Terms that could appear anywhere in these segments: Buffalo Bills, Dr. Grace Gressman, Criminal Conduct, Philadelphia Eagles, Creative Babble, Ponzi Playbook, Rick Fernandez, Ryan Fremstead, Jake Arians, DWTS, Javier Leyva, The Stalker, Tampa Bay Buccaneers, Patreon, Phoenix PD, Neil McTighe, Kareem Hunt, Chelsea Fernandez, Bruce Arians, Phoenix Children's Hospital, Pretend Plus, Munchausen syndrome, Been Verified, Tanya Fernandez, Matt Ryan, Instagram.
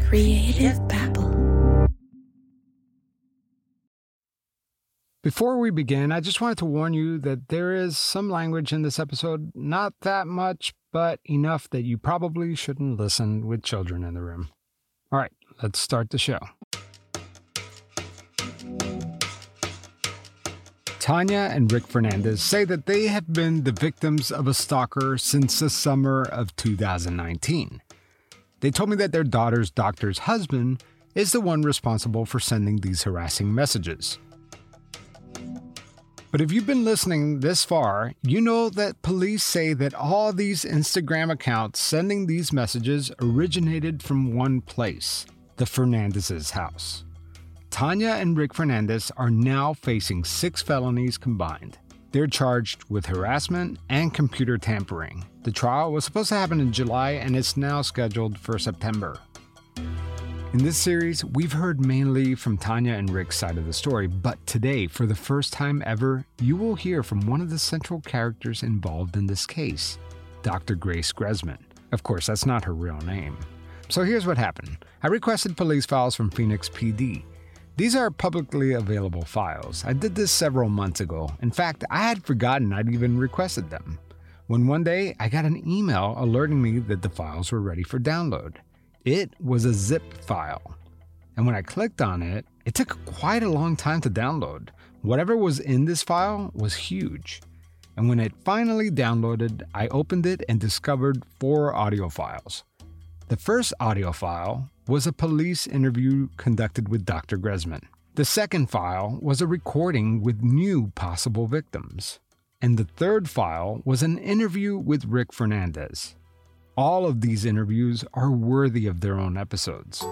Creative Babble. Before we begin, I just wanted to warn you that there is some language in this episode, not that much, but enough that you probably shouldn't listen with children in the room. All right, let's start the show. Tanya and Rick Fernandez say that they have been the victims of a stalker since the summer of 2019. They told me that their daughter's doctor's husband is the one responsible for sending these harassing messages. But if you've been listening this far, you know that police say that all these Instagram accounts sending these messages originated from one place, the Fernandez's house. Tanya and Rick Fernandez are now facing 6 felonies combined. They're charged with harassment and computer tampering. The trial was supposed to happen in July, and it's now scheduled for September. In this series, we've heard mainly from Tanya and Rick's side of the story, but today, for the first time ever, you will hear from one of the central characters involved in this case, Dr. Grace Gressman. Of course, that's not her real name. So here's what happened. I requested police files from Phoenix PD. These are publicly available files. I did this several months ago. In fact, I had forgotten I'd even requested them. When one day, I got an email alerting me that the files were ready for download. It was a zip file. And when I clicked on it, it took quite a long time to download. Whatever was in this file was huge. And when it finally downloaded, I opened it and discovered 4 audio files. The first audio file was a police interview conducted with Dr. Gressman. The second file was a recording with new possible victims. And the third file was an interview with Rick Fernandez. All of these interviews are worthy of their own episodes.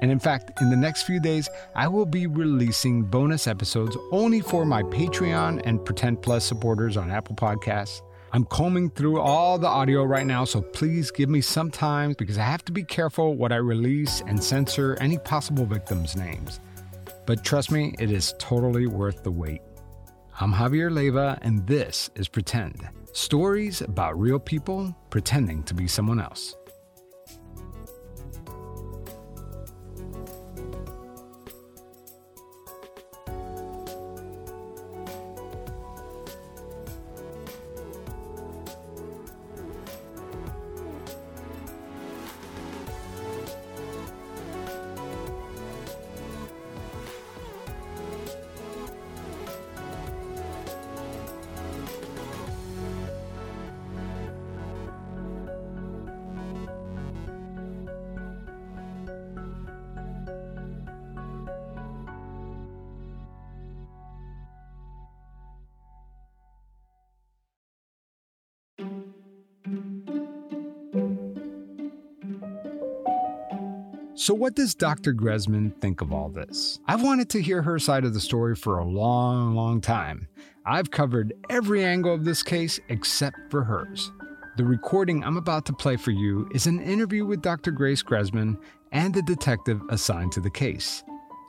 And in fact, in the next few days, I will be releasing bonus episodes only for my Patreon and Pretend Plus supporters on Apple Podcasts. I'm combing through all the audio right now, so please give me some time because I have to be careful what I release and censor any possible victims' names. But trust me, it is totally worth the wait. I'm Javier Leyva, and this is Pretend. Stories about real people pretending to be someone else. So what does Dr. Gressman think of all this? I've wanted to hear her side of the story for a long, long time. I've covered every angle of this case except for hers. The recording I'm about to play for you is an interview with Dr. Grace Gressman and the detective assigned to the case.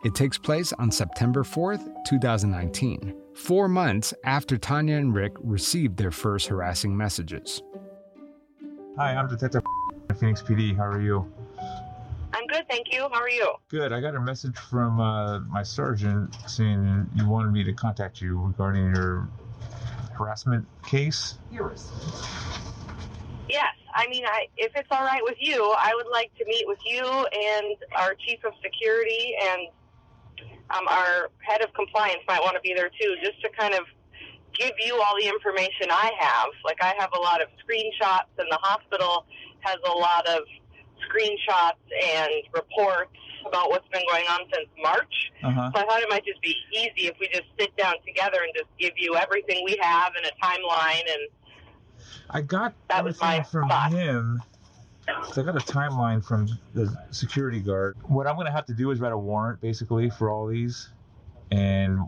It takes place on September 4th, 2019, 4 months after Tanya and Rick received their first harassing messages. Hi, I'm Detective at Phoenix PD. How are you? I'm good, thank you. How are you? Good. I got a message from my sergeant saying you wanted me to contact you regarding your harassment case. Yours. Yes. I mean, if it's all right with you, I would like to meet with you and our chief of security and our head of compliance might want to be there too, just to kind of give you all the information I have. Like, I have a lot of screenshots, and the hospital has a lot of screenshots and reports about what's been going on since March. Uh-huh. So I thought it might just be easy if we just sit down together and just give you everything we have in a timeline. And I got that was my from thought. Him. So I got a timeline from the security guard. What I'm going to have to do is write a warrant, basically, for all these, and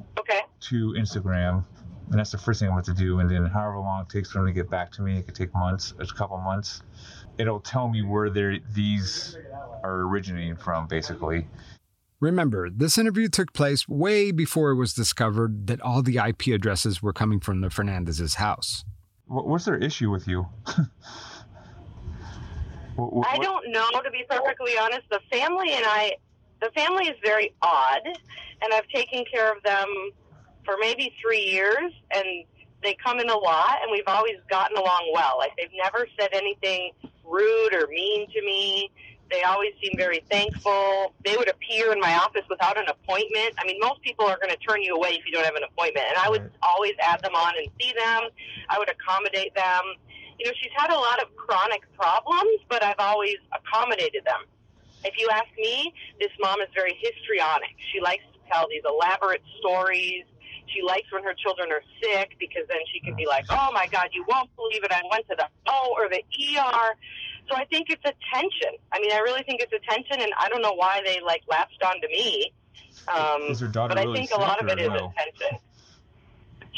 to Instagram. And that's the first thing I'm going to do. And then however long it takes for them to get back to me, it could take months, a couple months. It'll tell me where these are originating from, basically. Remember, this interview took place way before it was discovered that all the IP addresses were coming from the Fernandez's house. What's their issue with you? What? I don't know, to be perfectly honest. The family and I, the family is very odd, and I've taken care of them for maybe 3 years, and they come in a lot, and we've always gotten along well. Like, they've never said anything rude or mean to me. They always seem very thankful. They would appear in my office without an appointment. I mean, most people are going to turn you away if you don't have an appointment, and I would always add them on and see them. I would accommodate them. You know, she's had a lot of chronic problems, but I've always accommodated them. If you ask me, this mom is very histrionic. She likes to tell these elaborate stories. She likes when her children are sick because then she can be like, oh, my God, you won't believe it. I went to the O or the ER. So I think it's a tension. I mean, I really think it's a tension, and I don't know why they, like, latched on to me. Is her daughter really sick? But I think a lot of it is a tension.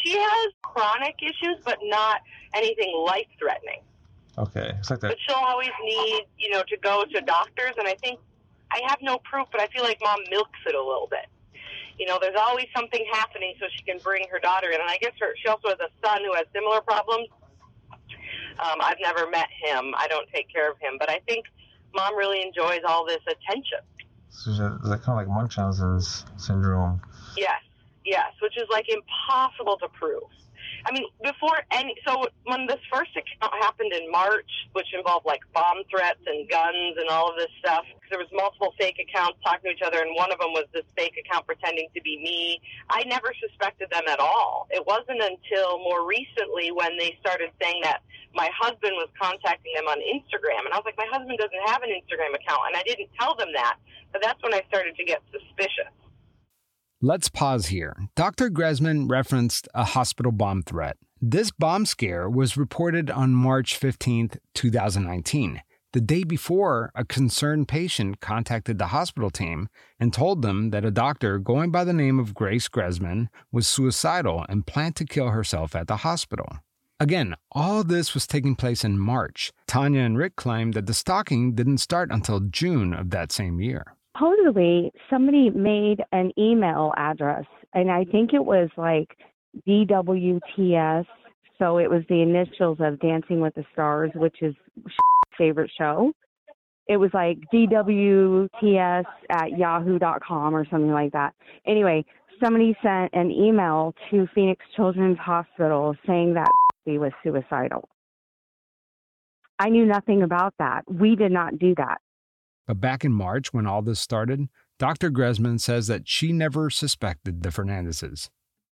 She has chronic issues, but not anything life-threatening. Okay. It's like that. But she'll always need, you know, to go to doctors, and I think I have no proof, but I feel like mom milks it a little bit. You know, there's always something happening so she can bring her daughter in. And I guess she also has a son who has similar problems. I've never met him. I don't take care of him. But I think mom really enjoys all this attention. So is that kind of like Munchausen's syndrome? Yes, yes, which is like impossible to prove. I mean, so when this first account happened in March, which involved like bomb threats and guns and all of this stuff, because there was multiple fake accounts talking to each other, and one of them was this fake account pretending to be me. I never suspected them at all. It wasn't until more recently when they started saying that my husband was contacting them on Instagram, and I was like, my husband doesn't have an Instagram account, and I didn't tell them that, but that's when I started to get suspicious. Let's pause here. Dr. Gressman referenced a hospital bomb threat. This bomb scare was reported on March 15, 2019, the day before a concerned patient contacted the hospital team and told them that a doctor going by the name of Grace Gressman was suicidal and planned to kill herself at the hospital. Again, all this was taking place in March. Tanya and Rick claimed that the stalking didn't start until June of that same year. Supposedly, somebody made an email address, and I think it was like DWTS, so it was the initials of Dancing with the Stars, which is favorite show. It was like DWTS@yahoo.com or something like that. Anyway, somebody sent an email to Phoenix Children's Hospital saying that she was suicidal. I knew nothing about that. We did not do that. But back in March, when all this started, Dr. Gressman says that she never suspected the Fernandezes.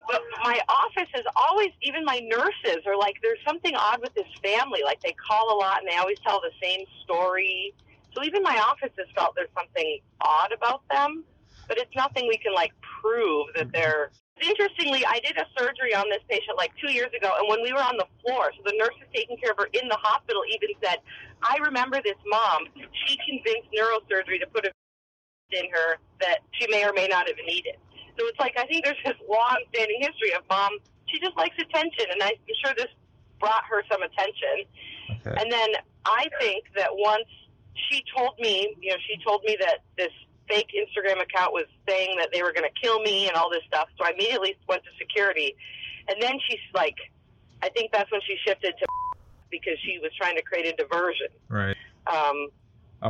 But my office is always, even my nurses are like, there's something odd with this family. Like, they call a lot and they always tell the same story. So even my office has felt there's something odd about them. But it's nothing we can, like, prove that they're... Interestingly, I did a surgery on this patient like 2 years ago, and when we were on the floor, so the nurses taking care of her in the hospital even said, I remember this mom, she convinced neurosurgery to put a in her that she may or may not have needed. So it's like, I think there's this long-standing history of mom, she just likes attention, and I'm sure this brought her some attention. Okay. And then I think that once she told me that this fake Instagram account was saying that they were going to kill me and all this stuff. So I immediately went to security. And then she's like, I think that's when she shifted to because she was trying to create a diversion. Right. Okay.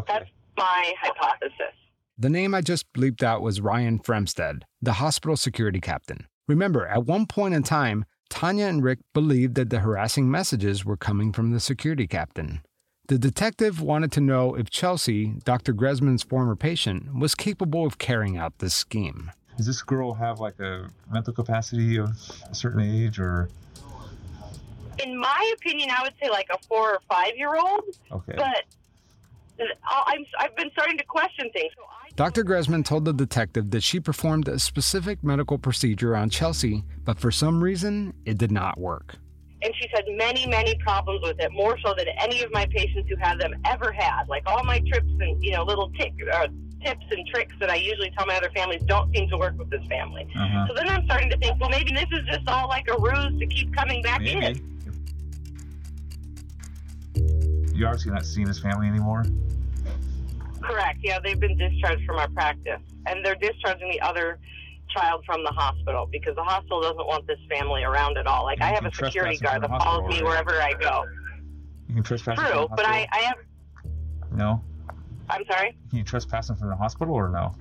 That's my hypothesis. The name I just bleeped out was Ryan Fremstead, the hospital security captain. Remember, at one point in time, Tanya and Rick believed that the harassing messages were coming from the security captain. The detective wanted to know if Chelsea, Dr. Gressman's former patient, was capable of carrying out this scheme. Does this girl have like a mental capacity of a certain age or? In my opinion, I would say like a 4 or 5-year-old. Okay. But I've been starting to question things. So Dr. Gressman told the detective that she performed a specific medical procedure on Chelsea, but for some reason, it did not work. And she's had many, many problems with it, more so than any of my patients who have them ever had. Like, all my trips and, you know, little tips and tricks that I usually tell my other families don't seem to work with this family. Uh-huh. So then I'm starting to think, well, maybe this is just all like a ruse to keep coming back in. You're obviously not seeing this family anymore? Correct. Yeah, they've been discharged from our practice. And they're discharging the other child from the hospital because the hospital doesn't want this family around at all. Like, I have a security guard that follows me wherever I go. You trespass True, but I have... No? I'm sorry? Can you trespass them from the hospital or no?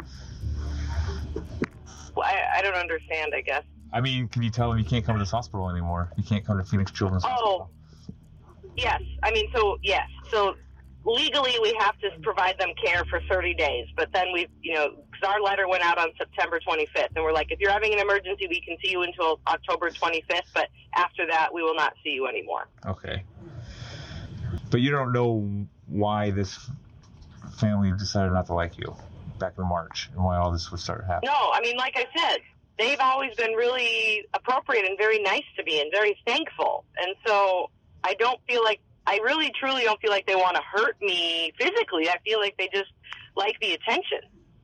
Well, I don't understand, I guess. I mean, can you tell them you can't come to this hospital anymore? You can't come to Phoenix Children's Hospital. Yes. I mean, so, yes. So, legally, we have to provide them care for 30 days. But then we, you know, because our letter went out on September 25th. And we're like, if you're having an emergency, we can see you until October 25th. But after that, we will not see you anymore. Okay. But you don't know why this family decided not to like you back in March and why all this would start happening. No, I mean, like I said, they've always been really appropriate and very nice to me and very thankful. And so I don't feel like, I really truly don't feel like they want to hurt me physically. I feel like they just like the attention.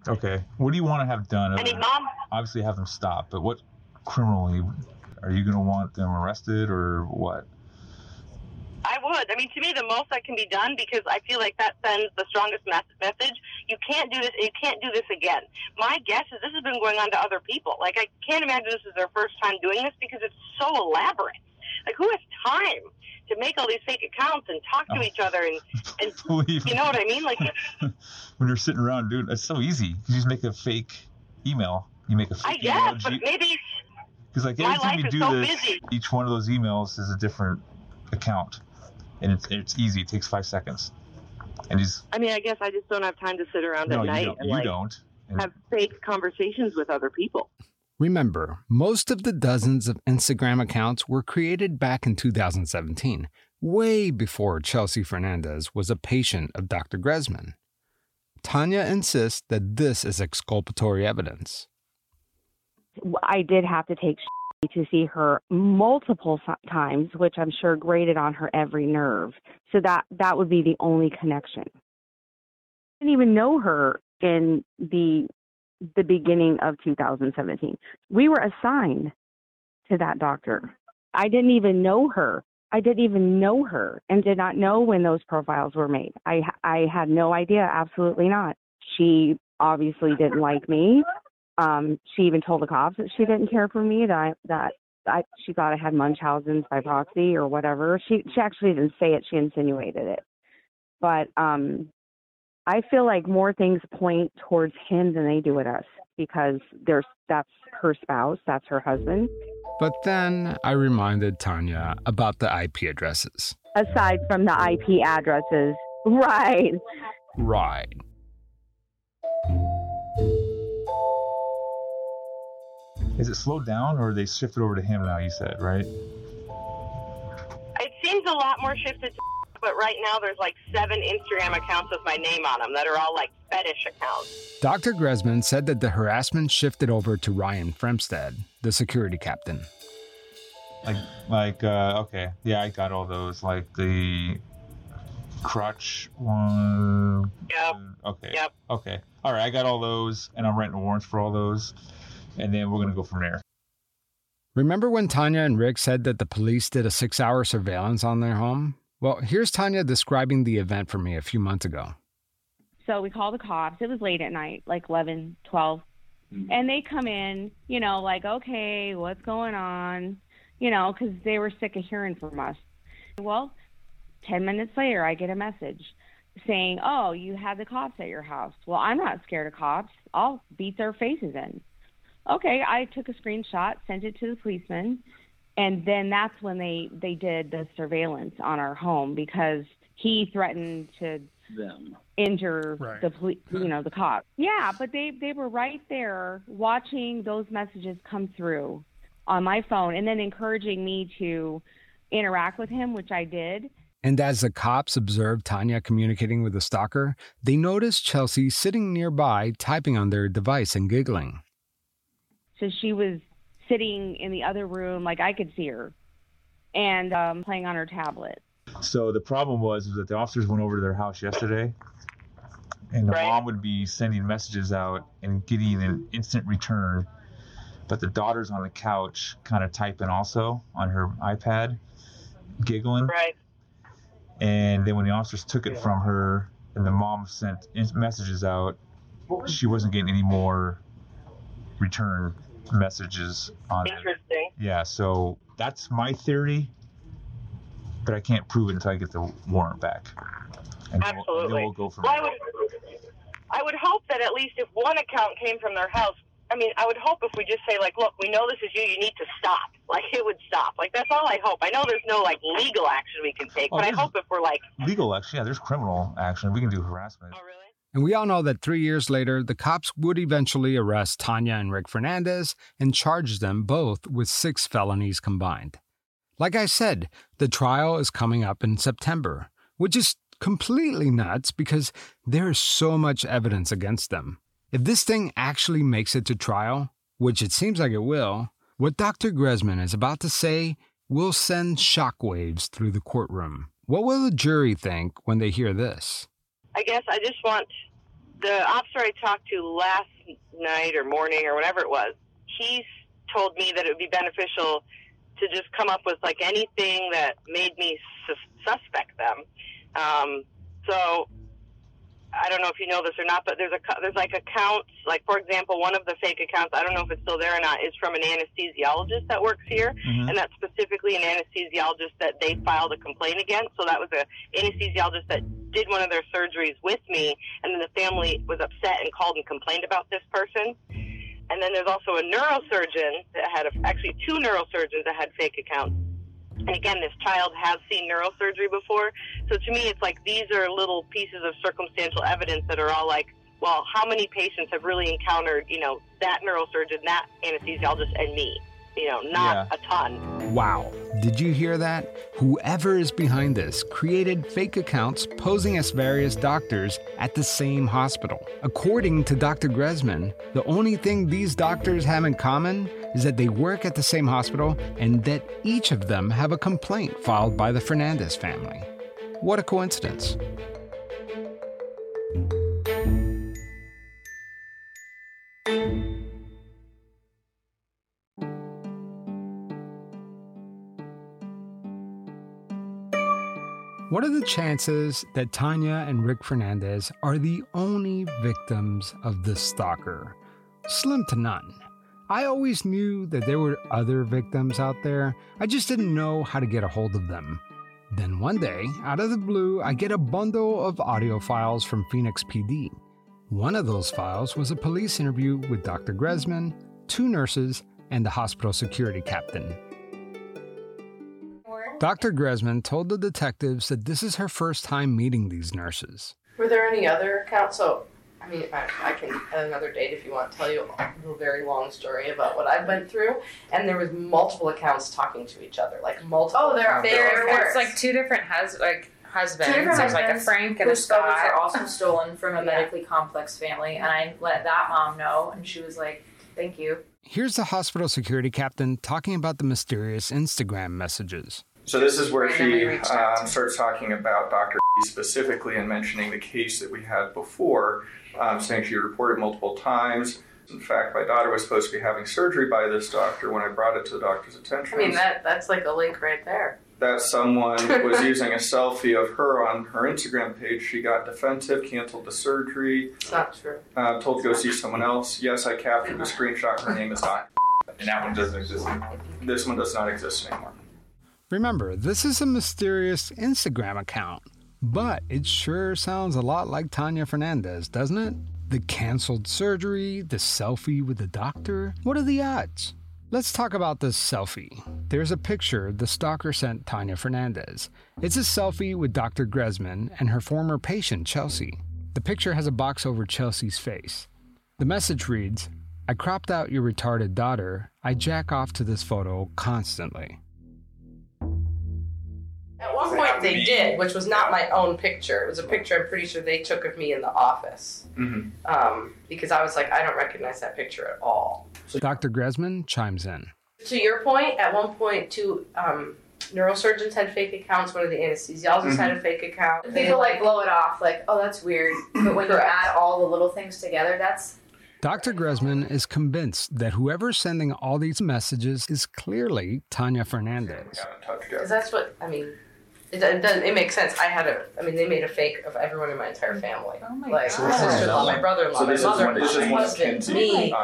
Okay. What do you want to have done? I mean, Mom, obviously have them stop, but what criminally are you going to want them arrested or what? I would. I mean, to me, the most that can be done, because I feel like that sends the strongest message. You can't do this. You can't do this again. My guess is this has been going on to other people. Like, I can't imagine this is their first time doing this because it's so elaborate. Like, who has time to make all these fake accounts and talk to each other? And you know what I mean? Like, when you're sitting around, dude, it's so easy. You just make a fake email. You make a fake email. I guess, but maybe my life is so busy. Each one of those emails is a different account. And it's easy. It takes 5 seconds. And I mean, I guess I just don't have time to sit around at night and have fake conversations with other people. Remember, most of the dozens of Instagram accounts were created back in 2017, way before Chelsea Fernandez was a patient of Dr. Gressman. Tanya insists that this is exculpatory evidence. I did have to take to see her multiple times, which I'm sure grated on her every nerve. So that would be the only connection. I didn't even know her in the beginning of 2017. We were assigned to that doctor. I didn't even know her. I didn't even know her and did not know when those profiles were made. I had no idea. Absolutely not. She obviously didn't like me. She even told the cops that she didn't care for me, that she thought I had Munchausen's by proxy or whatever. She actually didn't say it. She insinuated it. But I feel like more things point towards him than they do at us because that's her spouse, that's her husband. But then I reminded Tanya about the IP addresses. Aside from the IP addresses. Right. Right. Is it slowed down, or they shifted over to him now, you said, right? It seems a lot more shifted to but right now there's like 7 Instagram accounts with my name on them that are all like fetish accounts. Dr. Gressman said that the harassment shifted over to Ryan Fremstead, the security captain. Okay. Yeah, I got all those. Like the crotch one. Yep. Okay. Yep. Okay. All right, I got all those, and I'm writing warrants for all those. And then we're going to go from there. Remember when Tanya and Rick said that the police did a 6-hour surveillance on their home? Well, here's Tanya describing the event for me a few months ago. So we called the cops. It was late at night, like 11, 12. Mm-hmm. And they come in, you know, like, okay, what's going on? You know, because they were sick of hearing from us. Well, 10 minutes later, I get a message saying, oh, you had the cops at your house. Well, I'm not scared of cops. I'll beat their faces in. Okay, I took a screenshot, sent it to the policeman, and then that's when they did the surveillance on our home because he threatened to injure the police, you know, the cops. Yeah, but they were right there watching those messages come through on my phone and then encouraging me to interact with him, which I did. And as the cops observed Tanya communicating with the stalker, they noticed Chelsea sitting nearby typing on their device and giggling. So she was sitting in the other room, like I could see her, and playing on her tablet. So the problem was that the officers went over to their house yesterday, and the mom would be sending messages out and getting an instant return, but the daughter's on the couch kind of typing also on her iPad, giggling. Right. And then when the officers took it from her and the mom sent messages out, she wasn't getting any more return messages on it. Interesting. Yeah, so that's my theory, but I can't prove it until I get the warrant back. And absolutely. We'll go from there. I would hope that at least if one account came from their house, I mean, I would hope if we just say, like, look, we know this is you, you need to stop. Like, it would stop. Like, that's all I hope. I know there's no, like, legal action we can take, but I hope if we're, like... Legal action, yeah, there's criminal action. We can do harassment. Oh, really? And we all know that 3 years later, the cops would eventually arrest Tanya and Rick Fernandez and charge them both with 6 felonies combined. Like I said, the trial is coming up in September, which is completely nuts because there is so much evidence against them. If this thing actually makes it to trial, which it seems like it will, what Dr. Gressman is about to say will send shockwaves through the courtroom. What will the jury think when they hear this? I guess I just want the officer I talked to last night or morning or whatever it was, he told me that it would be beneficial to just come up with like anything that made me suspect them. So I don't know if you know this or not, but there's like accounts, like for example, one of the fake accounts, I don't know if it's still there or not, is from an anesthesiologist that works here, mm-hmm. and that's specifically an anesthesiologist that they filed a complaint against. So that was an anesthesiologist that did one of their surgeries with me, and then the family was upset and called and complained about this person. And then there's also a neurosurgeon that had, actually two neurosurgeons that had fake accounts. And again, this child has seen neurosurgery before. So to me, it's like these are little pieces of circumstantial evidence that are all like, well, how many patients have really encountered, you know, that neurosurgeon, that anesthesiologist, and me? You know, not a ton. Wow. Did you hear that? Whoever is behind this created fake accounts posing as various doctors at the same hospital. According to Dr. Gressman, the only thing these doctors have in common is that they work at the same hospital and that each of them have a complaint filed by the Fernandez family. What a coincidence. What are the chances that Tanya and Rick Fernandez are the only victims of this stalker? Slim to none. I always knew that there were other victims out there. I just didn't know how to get a hold of them. Then one day, out of the blue, I get a bundle of audio files from Phoenix PD. One of those files was a police interview with Dr. Gressman, 2 nurses, and the hospital security captain. Dr. Gressman told the detectives that this is her first time meeting these nurses. Were there any other accounts? So, I mean, I can, at another date, if you want, tell you a very long story about what I went through. And there was multiple accounts talking to each other, like multiple. Oh, there were like 2 different husbands. There's like a Frank and a Scott. Were also stolen from a medically complex family, and I let that mom know, and she was like, "Thank you." Here's the hospital security captain talking about the mysterious Instagram messages. So this is where she starts talking about Dr. specifically and mentioning the case that we had before, saying she reported multiple times. In fact, my daughter was supposed to be having surgery by this doctor when I brought it to the doctor's attention. I mean, that's like a link right there. That someone was using a selfie of her on her Instagram page. She got defensive, canceled the surgery. It's not true. Told to go see someone else. Yes, I captured the screenshot. Her name is not. And that one doesn't exist anymore. This one does not exist anymore. Remember, this is a mysterious Instagram account, but it sure sounds a lot like Tanya Fernandez, doesn't it? The canceled surgery, the selfie with the doctor. What are the odds? Let's talk about this selfie. There's a picture the stalker sent Tanya Fernandez. It's a selfie with Dr. Gressman and her former patient, Chelsea. The picture has a box over Chelsea's face. The message reads, "I cropped out your retarded daughter. I jack off to this photo constantly." At one point they did, which was not my own picture. It was a picture I'm pretty sure they took of me in the office. Mm-hmm. Because I was like, I don't recognize that picture at all. So Dr. Gressman chimes in. To your point, at one point, 2 neurosurgeons had fake accounts. One of the anesthesiologists mm-hmm. had a fake account. People like blow it off, like, oh, that's weird. But when you add all the little things together, that's... Dr. Gressman is convinced that whoever's sending all these messages is clearly Tanya Fernandez. Because that's what, I mean... It makes sense. They made a fake of everyone in my entire family. Oh my God. My sister-in-law, my brother-in-law, my mother, my husband, me.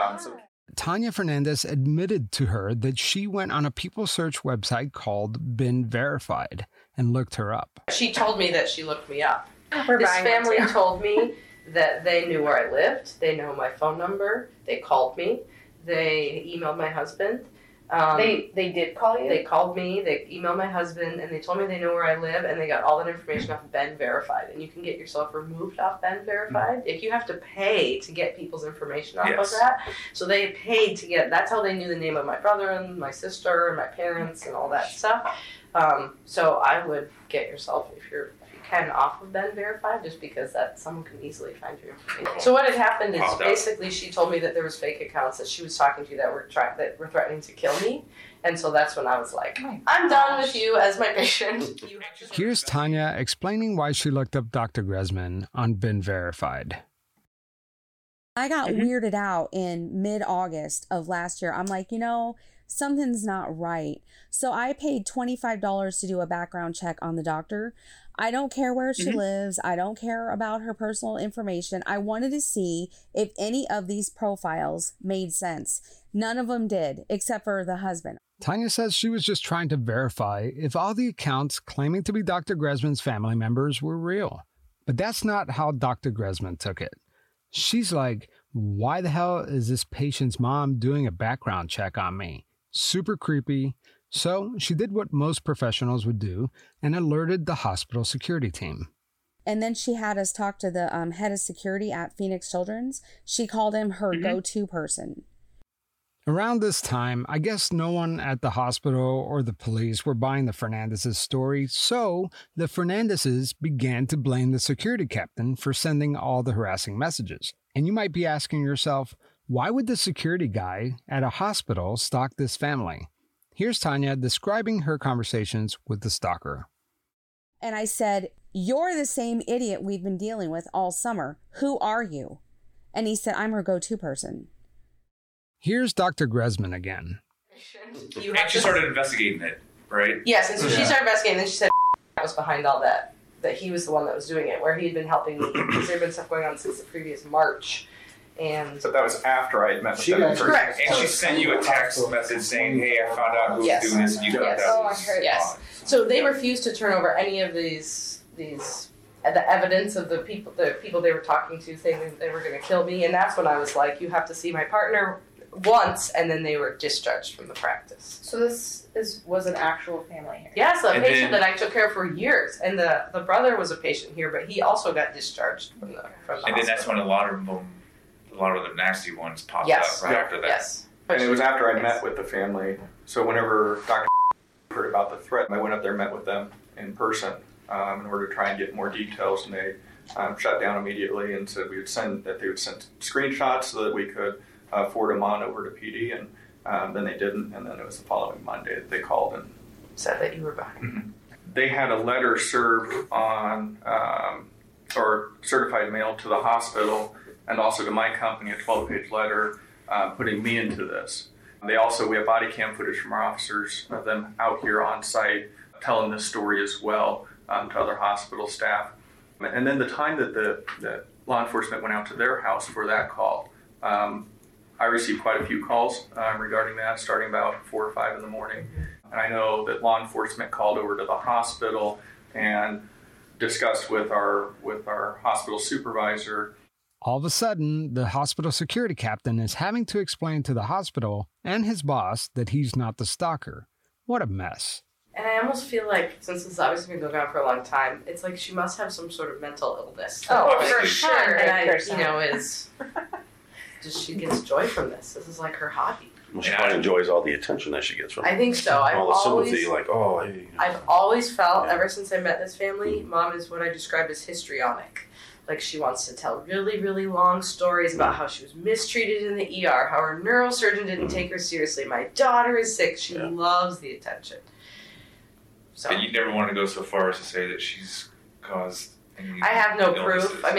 Tanya Fernandez admitted to her that she went on a people search website called Been Verified and looked her up. She told me that she looked me up. This family told me that they knew where I lived. They know my phone number. They called me. They emailed my husband. They did call you? They called me, they emailed my husband, and they told me they know where I live, and they got all that information off of Been Verified. And you can get yourself removed off Been Verified. Mm-hmm. If you have to pay to get people's information off of that. So they paid to get, that's how they knew the name of my brother and my sister and my parents and all that stuff. So I would get yourself, if you can, off of Been Verified, just because that someone can easily find your information. So what had happened is basically she told me that there was fake accounts that she was talking to that were threatening to kill me, and so that's when I was like, I'm done with you as my patient. Here's Tanya explaining why she looked up Dr. Gressman on Been Verified. I got weirded out in mid-August of last year. I'm like, something's not right. So I paid $25 to do a background check on the doctor. I don't care where she lives. I don't care about her personal information. I wanted to see if any of these profiles made sense. None of them did, except for the husband. Tanya says she was just trying to verify if all the accounts claiming to be Dr. Gressman's family members were real. But that's not how Dr. Gressman took it. She's like, why the hell is this patient's mom doing a background check on me? Super creepy. So she did what most professionals would do and alerted the hospital security team. And then she had us talk to the head of security at Phoenix Children's. She called him her go-to person. Around this time, I guess no one at the hospital or the police were buying the Fernandez's story, so the Fernandez's began to blame the security captain for sending all the harassing messages. And you might be asking yourself, why would the security guy at a hospital stalk this family? Here's Tanya describing her conversations with the stalker. And I said, "You're the same idiot we've been dealing with all summer. Who are you?" And he said, "I'm her go-to person." Here's Dr. Gressman again. You actually started investigating it, right? Yes, and so she started investigating, and then she said I was behind all that, that he was the one that was doing it, where he had been helping me, because there had been stuff going on since the previous March. And so that was after I had met with them in person. Correct. And she sent you a text message saying, "Hey, I found out who's doing this." And you thought that was So they refused to turn over any of the evidence of the people they were talking to, saying that they were going to kill me. And that's when I was like, "You have to see my partner once," and then they were discharged from the practice. So this was an actual family here. Yes, a patient that I took care of for years, and the brother was a patient here, but he also got discharged from the hospital. And then that's when a lot of the nasty ones popped up after that. Yes. And it was after I met with the family. So whenever Dr. heard about the threat, I went up there and met with them in person in order to try and get more details, and they shut down immediately and said they would send screenshots so that we could forward them on over to PD, and then they didn't, and then it was the following Monday that they called and said that you were behind. Mm-hmm. They had a letter served on, or certified mail to the hospital, and also to my company, a 12-page letter putting me into this. We have body cam footage from our officers of them out here on site telling this story as well to other hospital staff. And then the time that the law enforcement went out to their house for that call, I received quite a few calls regarding that, starting about 4 or 5 in the morning. And I know that law enforcement called over to the hospital and discussed with our hospital supervisor. All of a sudden, the hospital security captain is having to explain to the hospital and his boss that he's not the stalker. What a mess. And I almost feel like, since this has obviously been going on for a long time, it's like she must have some sort of mental illness. Oh, for sure. And she gets joy from this. This is like her hobby. Well, she probably enjoys all the attention that she gets from it. I think so. I've always felt, ever since I met this family, Mom is what I describe as histrionic. Like, she wants to tell really, really long stories about how she was mistreated in the ER, how her neurosurgeon didn't take her seriously. My daughter is sick. She loves the attention. So. And you never want to go so far as to say that she's caused any illnesses. Proof. I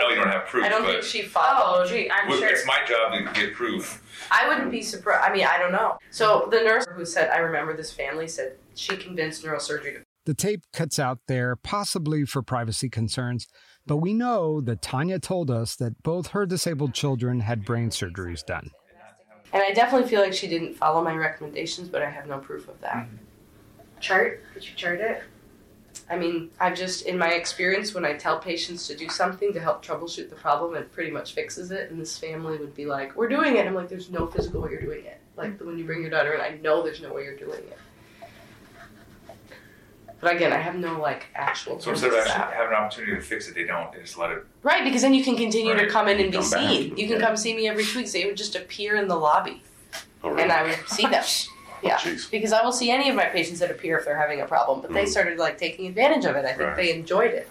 know you don't have proof. I don't think she followed. Sure. It's my job to get proof. I wouldn't be surprised. I don't know. So the nurse who said, I remember this family, said she convinced neurosurgery to... The tape cuts out there, possibly for privacy concerns, but we know that Tanya told us that both her disabled children had brain surgeries done. And I definitely feel like she didn't follow my recommendations, but I have no proof of that. Chart? Did you chart it? I mean, I've just, in my experience, when I tell patients to do something to help troubleshoot the problem, it pretty much fixes it. And this family would be like, we're doing it. I'm like, there's no physical way you're doing it. Like, when you bring your daughter in, I know there's no way you're doing it. But again, I have no, like, actual... So instead of actually having an opportunity to fix it, they don't. They just let it... Right, because then you can continue to come in and be seen. You can come see me every 2 weeks. They would just appear in the lobby. Oh, really? And I would see them. Yeah, oh, because I will see any of my patients that appear if they're having a problem. But they started, like, taking advantage of it. I think they enjoyed it.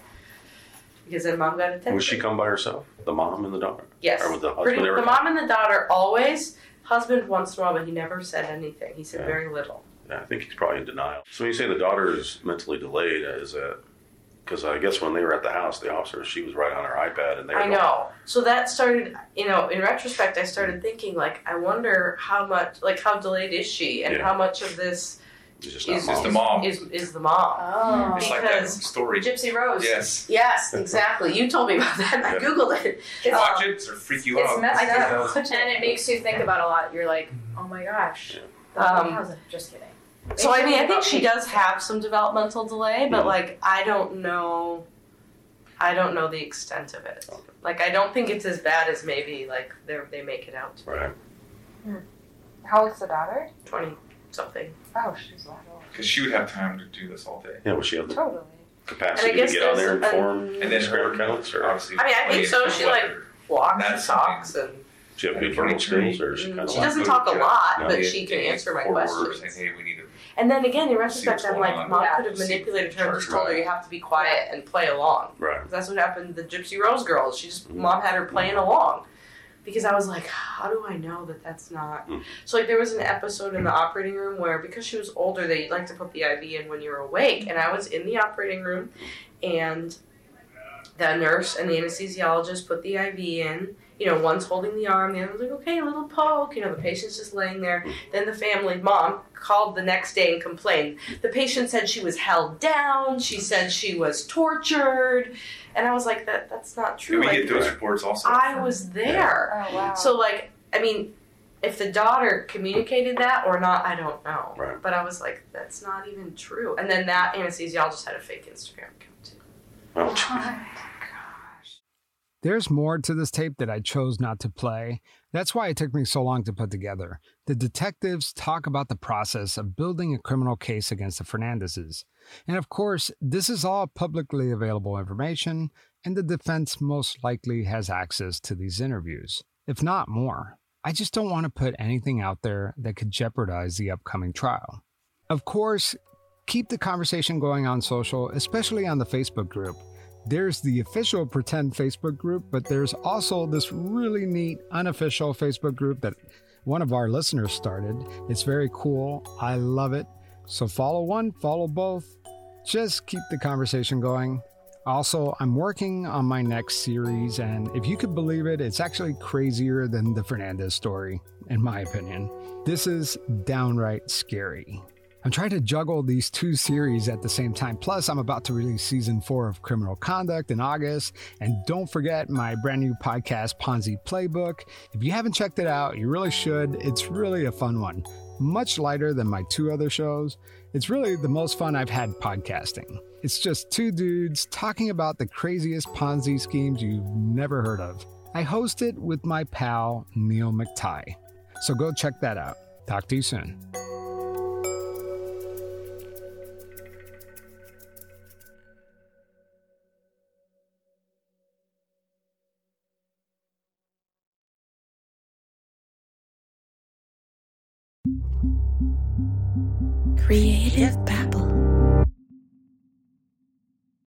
Because then mom got attention. Would she come by herself? The mom and the daughter? Yes. Or with the husband? The mom and the daughter always. Husband once in a while, but he never said anything. He said very little. Yeah, I think he's probably in denial. So when you say the daughter is mentally delayed, is that because I guess when they were at the house, the officer, she was right on her iPad, and they were I know. So that started, you know, in retrospect, I started thinking, like, I wonder how much, like, how delayed is she, and how much of this is the mom. Is the mom. Oh. It's like that story. Gypsy Rose. Yes. Yes, exactly. You told me about that, and I Googled it. You watch it, it'll freak you out. It's messed up. And it makes you think about a lot. You're like, oh my gosh. Yeah. Just kidding. So, I mean, I think she does have some developmental delay, but, like, I don't know the extent of it. Okay. Like, I don't think it's as bad as maybe, like, they make it out to be. Right. How old's the daughter? 20-something. Oh, she's a lot older. Because she would have time to do this all day. Yeah, would she have the capacity to get out there and form and then her accounts? Or? Obviously, I mean, I think so. She, like, walks and talks and... She have good verbal skills, or she kind of... She doesn't talk a lot, but she can answer my questions. And then again, in retrospect, I'm like, mom could have manipulated her and just told her you have to be quiet and play along. Right. That's what happened to the Gypsy Rose girls. She just mom had her playing along, because I was like, how do I know that that's not? So like there was an episode in the operating room where because she was older, they'd like to put the IV in when you're awake, and I was in the operating room, and the nurse and the anesthesiologist put the IV in. You know, one's holding the arm, the other's like, okay, a little poke. You know, the patient's just laying there. Then the family, mom, called the next day and complained. The patient said she was held down. She said she was tortured. And I was like, that's not true. Can we get those reports also? I was there. Yeah. Oh, wow. So, like, I mean, if the daughter communicated that or not, I don't know. Right. But I was like, that's not even true. And then that anesthesiologist had a fake Instagram account, too. Oh, There's more to this tape that I chose not to play. That's why it took me so long to put together. The detectives talk about the process of building a criminal case against the Fernandezes. And of course, this is all publicly available information, and the defense most likely has access to these interviews, if not more. I just don't want to put anything out there that could jeopardize the upcoming trial. Of course, keep the conversation going on social, especially on the Facebook group. There's the official Pretend Facebook group, but there's also this really neat unofficial Facebook group that one of our listeners started. It's very cool. I love it. So follow one, follow both. Just keep the conversation going. Also, I'm working on my next series, and if you could believe it, it's actually crazier than the Fernandez story, in my opinion. This is downright scary. I'm trying to juggle these two series at the same time. Plus, I'm about to release season 4 of Criminal Conduct in August. And don't forget my brand new podcast, Ponzi Playbook. If you haven't checked it out, you really should. It's really a fun one. Much lighter than my 2 other shows. It's really the most fun I've had podcasting. It's just 2 dudes talking about the craziest Ponzi schemes you've never heard of. I host it with my pal, Neil McTighe. So go check that out. Talk to you soon. Creative Babble.